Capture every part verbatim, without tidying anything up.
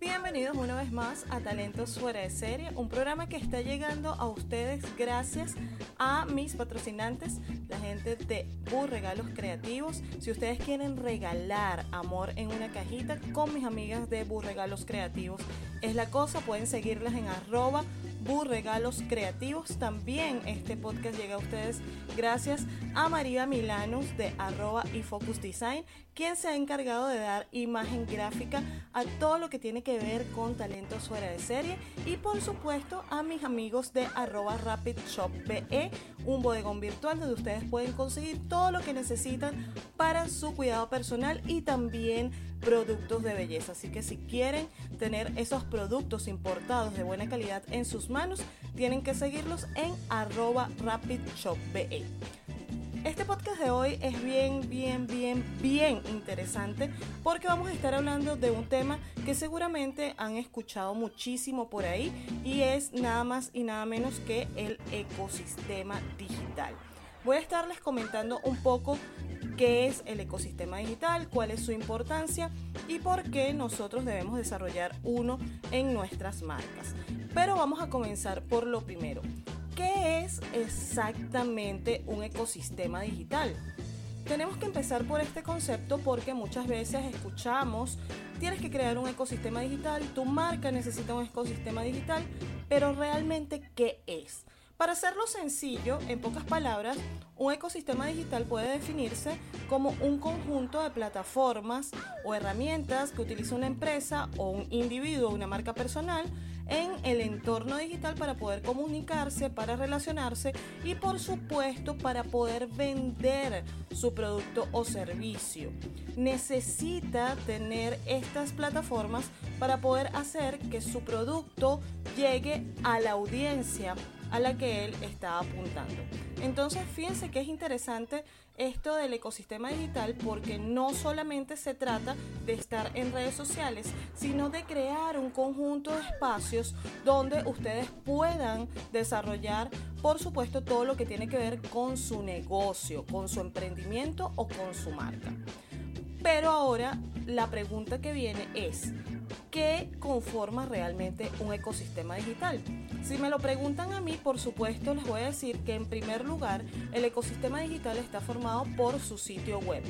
Bienvenidos una vez más a Talentos Fuera de Serie, un programa que está llegando a ustedes gracias a mis patrocinantes, la gente de BuRegalos Creativos. Si ustedes quieren regalar amor en una cajita con mis amigas de BuRegalos Creativos, es la cosa, pueden seguirlas en arroba BuRegalos Creativos. También este podcast llega a ustedes gracias a María Milanos de arroba ifocusdesign, quien se ha encargado de dar imagen gráfica a todo lo que tiene que ver con Talentos Fuera de Serie, y por supuesto a mis amigos de arroba rapidshop punto pe, un bodegón virtual donde ustedes pueden conseguir todo lo que necesitan para su cuidado personal y también productos de belleza. Así que si quieren tener esos productos importados de buena calidad en sus manos, tienen que seguirlos en arroba rapidshop punto pe. Este podcast de hoy es bien, bien, bien, bien interesante porque vamos a estar hablando de un tema que seguramente han escuchado muchísimo por ahí, y es nada más y nada menos que el ecosistema digital. Voy a estarles comentando un poco qué es el ecosistema digital, cuál es su importancia y por qué nosotros debemos desarrollar uno en nuestras marcas. Pero vamos a comenzar por lo primero. ¿Qué es exactamente un ecosistema digital? Tenemos que empezar por este concepto porque muchas veces escuchamos, tienes que crear un ecosistema digital, tu marca necesita un ecosistema digital, pero realmente, ¿qué es? Para hacerlo sencillo, en pocas palabras, un ecosistema digital puede definirse como un conjunto de plataformas o herramientas que utiliza una empresa o un individuo, una marca personal, en el entorno digital para poder comunicarse, para relacionarse y, por supuesto, para poder vender su producto o servicio. Necesita tener estas plataformas para poder hacer que su producto llegue a la audiencia a la que él está apuntando. Entonces, fíjense que es interesante esto del ecosistema digital porque no solamente se trata de estar en redes sociales, sino de crear un conjunto de espacios donde ustedes puedan desarrollar, por supuesto, todo lo que tiene que ver con su negocio, con su emprendimiento o con su marca. Pero ahora la pregunta que viene es, ¿qué conforma realmente un ecosistema digital? Si me lo preguntan a mí, por supuesto, les voy a decir que en primer lugar el ecosistema digital está formado por su sitio web.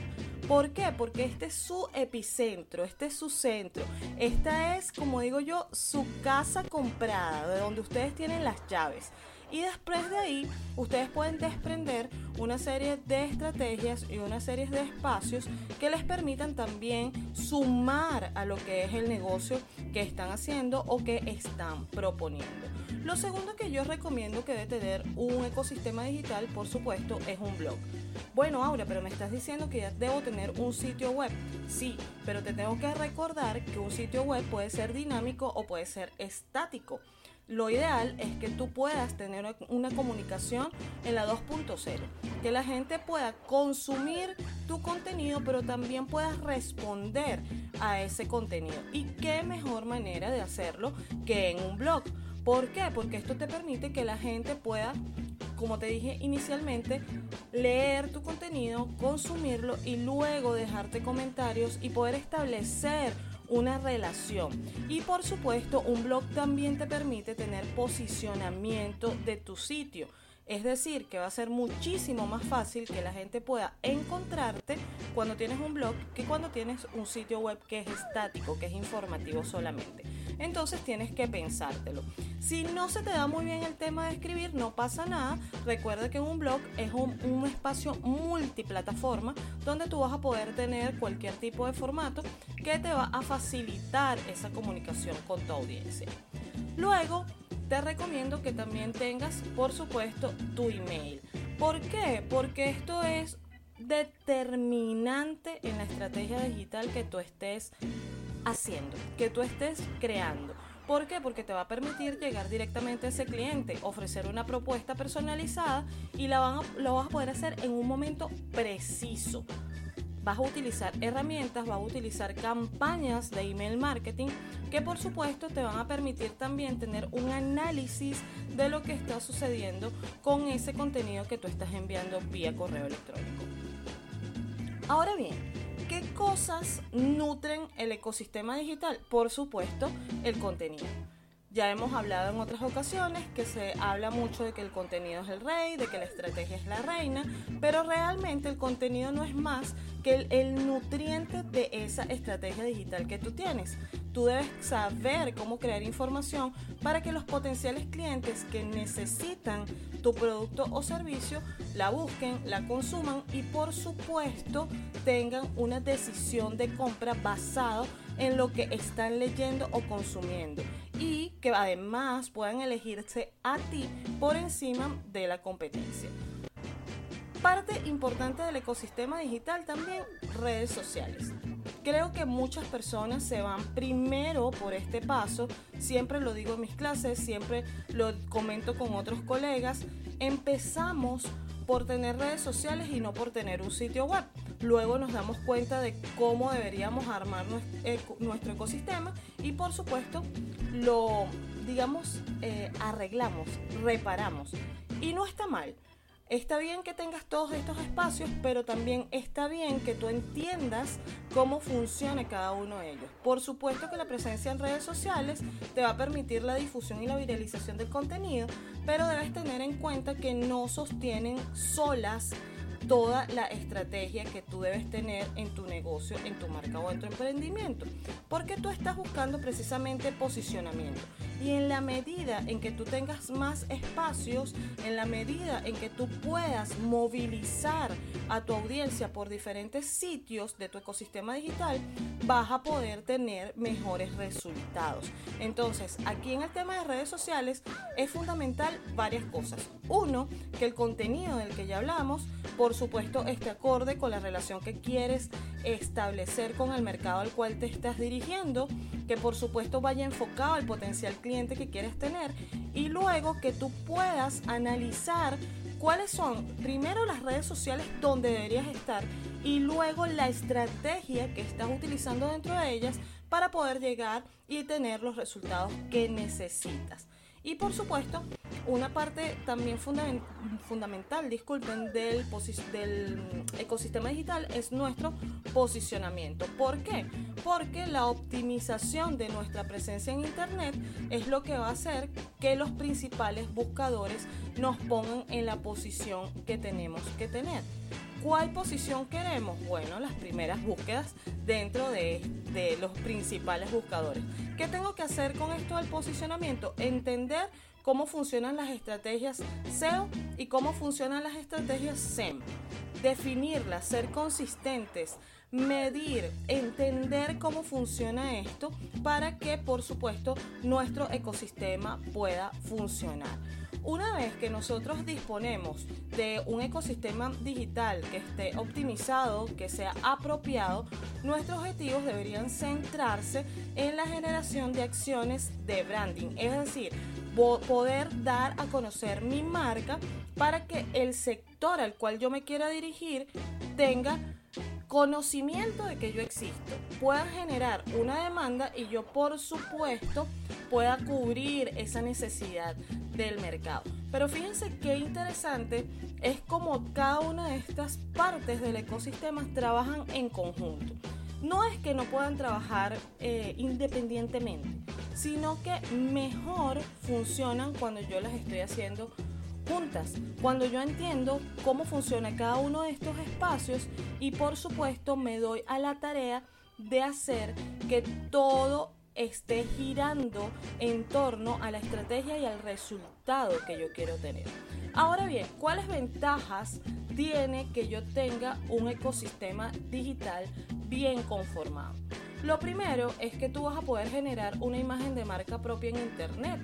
¿Por qué? Porque este es su epicentro, este es su centro, esta es, como digo yo, su casa comprada, de donde ustedes tienen las llaves. Y después de ahí, ustedes pueden desprender una serie de estrategias y una serie de espacios que les permitan también sumar a lo que es el negocio que están haciendo o que están proponiendo. Lo segundo que yo recomiendo que debe tener un ecosistema digital, por supuesto, es un blog. Bueno, Aura, pero me estás diciendo que ya debo tener un sitio web. Sí, pero te tengo que recordar que un sitio web puede ser dinámico o puede ser estático. Lo ideal es que tú puedas tener una comunicación en la dos punto cero, que la gente pueda consumir tu contenido, pero también puedas responder a ese contenido. ¿Y qué mejor manera de hacerlo que en un blog? ¿Por qué? Porque esto te permite que la gente pueda, como te dije inicialmente, leer tu contenido, consumirlo y luego dejarte comentarios y poder establecer una relación. Y por supuesto, un blog también te permite tener posicionamiento de tu sitio. Es decir, que va a ser muchísimo más fácil que la gente pueda encontrarte cuando tienes un blog que cuando tienes un sitio web que es estático, que es informativo solamente. Entonces tienes que pensártelo. Si no se te da muy bien el tema de escribir, no pasa nada. Recuerda que un blog es un, un espacio multiplataforma donde tú vas a poder tener cualquier tipo de formato que te va a facilitar esa comunicación con tu audiencia. Luego, te recomiendo que también tengas, por supuesto, tu email. ¿Por qué? Porque esto es determinante en la estrategia digital que tú estés haciendo, que tú estés creando. ¿Por qué? Porque te va a permitir llegar directamente a ese cliente, ofrecer una propuesta personalizada y la van a, lo vas a poder hacer en un momento preciso. Vas a utilizar herramientas, vas a utilizar campañas de email marketing que por supuesto te van a permitir también tener un análisis de lo que está sucediendo con ese contenido que tú estás enviando vía correo electrónico. Ahora bien, ¿qué cosas nutren el ecosistema digital? Por supuesto, el contenido. Ya hemos hablado en otras ocasiones que se habla mucho de que el contenido es el rey, de que la estrategia es la reina, pero realmente el contenido no es más que el, el nutriente de esa estrategia digital que tú tienes. Tú debes saber cómo crear información para que los potenciales clientes que necesitan tu producto o servicio la busquen, la consuman y por supuesto tengan una decisión de compra basada en lo que están leyendo o consumiendo y que además puedan elegirse a ti por encima de la competencia. Parte importante del ecosistema digital también, redes sociales. Creo que muchas personas se van primero por este paso, siempre lo digo en mis clases, siempre lo comento con otros colegas, empezamos por tener redes sociales y no por tener un sitio web. Luego nos damos cuenta de cómo deberíamos armar nuestro ecosistema y por supuesto lo, digamos, eh, arreglamos, reparamos. Y no está mal. Está bien que tengas todos estos espacios, pero también está bien que tú entiendas cómo funciona cada uno de ellos. Por supuesto que la presencia en redes sociales te va a permitir la difusión y la viralización del contenido, pero debes tener en cuenta que no sostienen solas toda la estrategia que tú debes tener en tu negocio, en tu marca o en tu emprendimiento, porque tú estás buscando precisamente posicionamiento. Y en la medida en que tú tengas más espacios, en la medida en que tú puedas movilizar a tu audiencia por diferentes sitios de tu ecosistema digital, vas a poder tener mejores resultados. Entonces, aquí en el tema de redes sociales es fundamental varias cosas. Uno, que el contenido del que ya hablamos, por supuesto, esté acorde con la relación que quieres establecer con el mercado al cual te estás dirigiendo, que por supuesto vaya enfocado al potencial cliente que quieres tener y luego que tú puedas analizar cuáles son primero las redes sociales donde deberías estar y luego la estrategia que estás utilizando dentro de ellas para poder llegar y tener los resultados que necesitas. Y por supuesto, una parte también fundament- fundamental, disculpen, del, posi- del ecosistema digital es nuestro posicionamiento. ¿Por qué? Porque la optimización de nuestra presencia en Internet es lo que va a hacer que los principales buscadores nos pongan en la posición que tenemos que tener. ¿Cuál posición queremos? Bueno, las primeras búsquedas dentro de, de los principales buscadores. ¿Qué tengo que hacer con esto del posicionamiento? Entender cómo funcionan las estrategias S E O y cómo funcionan las estrategias S E M. Definirlas, ser consistentes, medir, entender cómo funciona esto para que, por supuesto, nuestro ecosistema pueda funcionar. Una vez que nosotros disponemos de un ecosistema digital que esté optimizado, que sea apropiado, nuestros objetivos deberían centrarse en la generación de acciones de branding, es decir, poder dar a conocer mi marca para que el sector al cual yo me quiera dirigir tenga conocimiento de que yo existo, pueda generar una demanda y yo, por supuesto, pueda cubrir esa necesidad del mercado. Pero fíjense qué interesante es como cada una de estas partes del ecosistema trabajan en conjunto. No es que no puedan trabajar eh, independientemente, sino que mejor funcionan cuando yo las estoy haciendo juntas, cuando yo entiendo cómo funciona cada uno de estos espacios y por supuesto me doy a la tarea de hacer que todo esté girando en torno a la estrategia y al resultado que yo quiero tener. Ahora bien, ¿cuáles ventajas tiene que yo tenga un ecosistema digital bien conformado? Lo primero es que tú vas a poder generar una imagen de marca propia en Internet,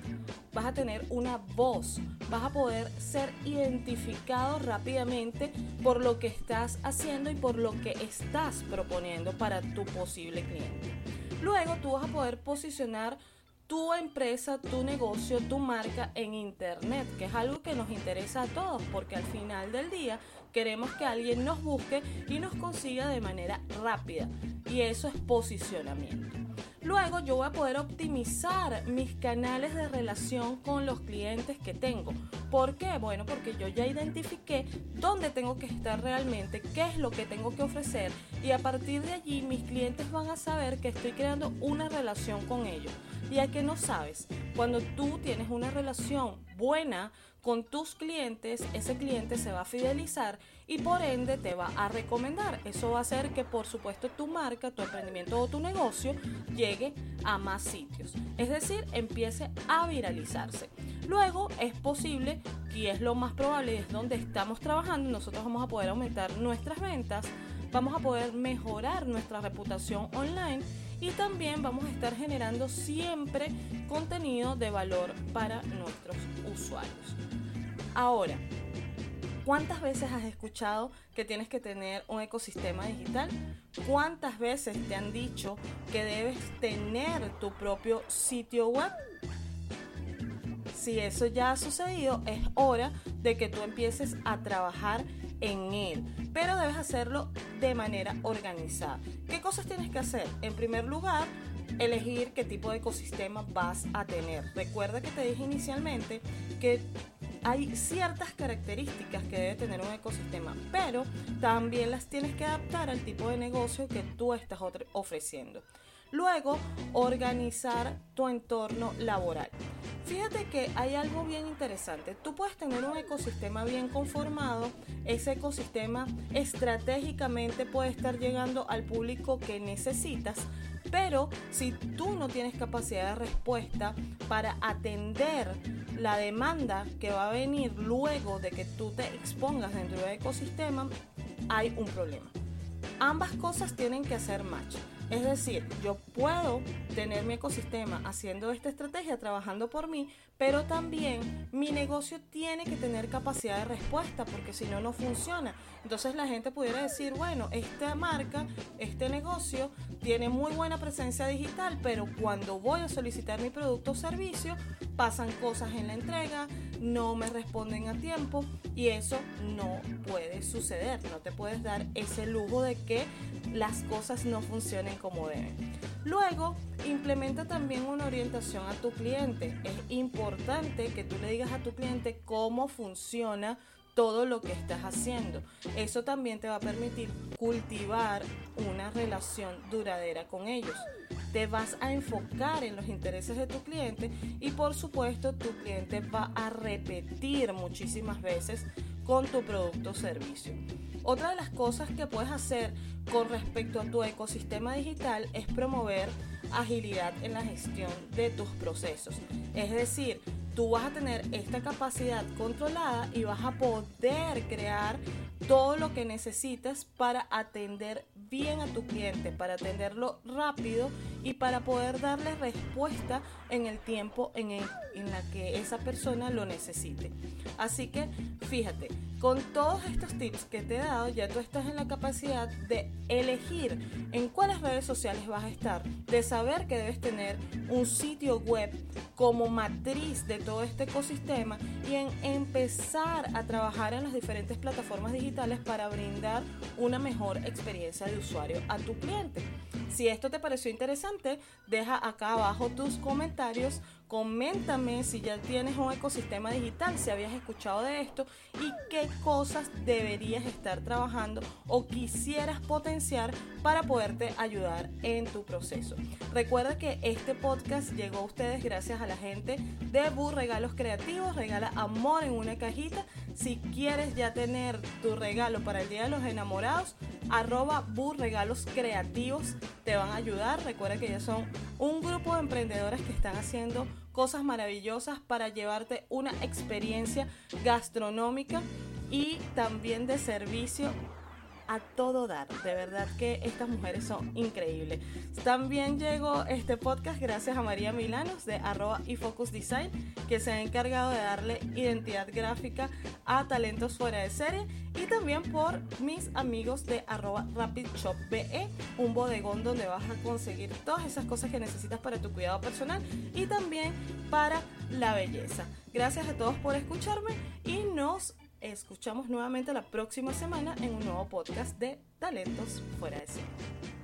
vas a tener una voz, vas a poder ser identificado rápidamente por lo que estás haciendo y por lo que estás proponiendo para tu posible cliente. Luego tú vas a poder posicionar tu empresa, tu negocio, tu marca en Internet, que es algo que nos interesa a todos porque al final del día queremos que alguien nos busque y nos consiga de manera rápida y eso es posicionamiento. Luego yo voy a poder optimizar mis canales de relación con los clientes que tengo. ¿Por qué? Bueno, porque yo ya identifiqué dónde tengo que estar realmente, qué es lo que tengo que ofrecer, y a partir de allí mis clientes van a saber que estoy creando una relación con ellos. Ya que no sabes, cuando tú tienes una relación buena con tus clientes, ese cliente se va a fidelizar y por ende te va a recomendar. Eso va a hacer que, por supuesto, tu marca, tu emprendimiento o tu negocio llegue a más sitios. Es decir, empiece a viralizarse. Luego es posible, y es lo más probable, y es donde estamos trabajando, nosotros vamos a poder aumentar nuestras ventas, vamos a poder mejorar nuestra reputación online y también vamos a estar generando siempre contenido de valor para nuestros usuarios. Ahora, ¿cuántas veces has escuchado que tienes que tener un ecosistema digital? ¿Cuántas veces te han dicho que debes tener tu propio sitio web? Si eso ya ha sucedido, es hora de que tú empieces a trabajar en él, pero debes hacerlo de manera organizada. ¿Qué cosas tienes que hacer? En primer lugar, elegir qué tipo de ecosistema vas a tener. Recuerda que te dije inicialmente que hay ciertas características que debe tener un ecosistema, pero también las tienes que adaptar al tipo de negocio que tú estás ofreciendo. Luego, organizar tu entorno laboral. Fíjate que hay algo bien interesante. Tú puedes tener un ecosistema bien conformado. Ese ecosistema estratégicamente puede estar llegando al público que necesitas, pero si tú no tienes capacidad de respuesta para atender la demanda que va a venir luego de que tú te expongas dentro del ecosistema, hay un problema. Ambas cosas tienen que hacer match. Es decir, yo puedo tener mi ecosistema haciendo esta estrategia, trabajando por mí, pero también mi negocio tiene que tener capacidad de respuesta, porque si no, no funciona. Entonces la gente pudiera decir, bueno, esta marca, este negocio tiene muy buena presencia digital, pero cuando voy a solicitar mi producto o servicio, pasan cosas en la entrega, no me responden a tiempo, y eso no puede suceder. No te puedes dar ese lujo de que las cosas no funcionen como deben. Luego, implementa también una orientación a tu cliente. Es importante que tú le digas a tu cliente cómo funciona todo lo que estás haciendo. Eso también te va a permitir cultivar una relación duradera con ellos. Te vas a enfocar en los intereses de tu cliente y, por supuesto, tu cliente va a repetir muchísimas veces con tu producto o servicio. Otra de las cosas que puedes hacer con respecto a tu ecosistema digital es promover agilidad en la gestión de tus procesos. Es decir, tú vas a tener esta capacidad controlada y vas a poder crear todo lo que necesitas para atender bien a tu cliente, para atenderlo rápido y para poder darle respuesta en el tiempo en el en la que esa persona lo necesite. Así que fíjate, con todos estos tips que te he dado, ya tú estás en la capacidad de elegir en cuáles redes sociales vas a estar, de saber que debes tener un sitio web como matriz de todo este ecosistema y en empezar a trabajar en las diferentes plataformas digitales para brindar una mejor experiencia de usuario a tu cliente. Si esto te pareció interesante, deja acá abajo tus comentarios, coméntame si ya tienes un ecosistema digital, si habías escuchado de esto y qué cosas deberías estar trabajando o quisieras potenciar para poderte ayudar en tu proceso. Recuerda que este podcast llegó a ustedes gracias a la gente de BuRegalos Creativos. Regala amor en una cajita. Si quieres ya tener tu regalo para el Día de los Enamorados, arroba BuRegalos Creativos te van a ayudar. Recuerda que ya son un grupo de emprendedoras que están haciendo cosas maravillosas para llevarte una experiencia gastronómica y también de servicio a todo dar. De verdad que estas mujeres son increíbles. También llegó este podcast gracias a María Milanos de arroba ifocusdesign, que se ha encargado de darle identidad gráfica a Talentos Fuera de Serie, y también por mis amigos de arroba rapidshop punto pe, un bodegón donde vas a conseguir todas esas cosas que necesitas para tu cuidado personal y también para la belleza. Gracias a todos por escucharme y nos escuchamos nuevamente la próxima semana en un nuevo podcast de Talentos Fuera de Serie.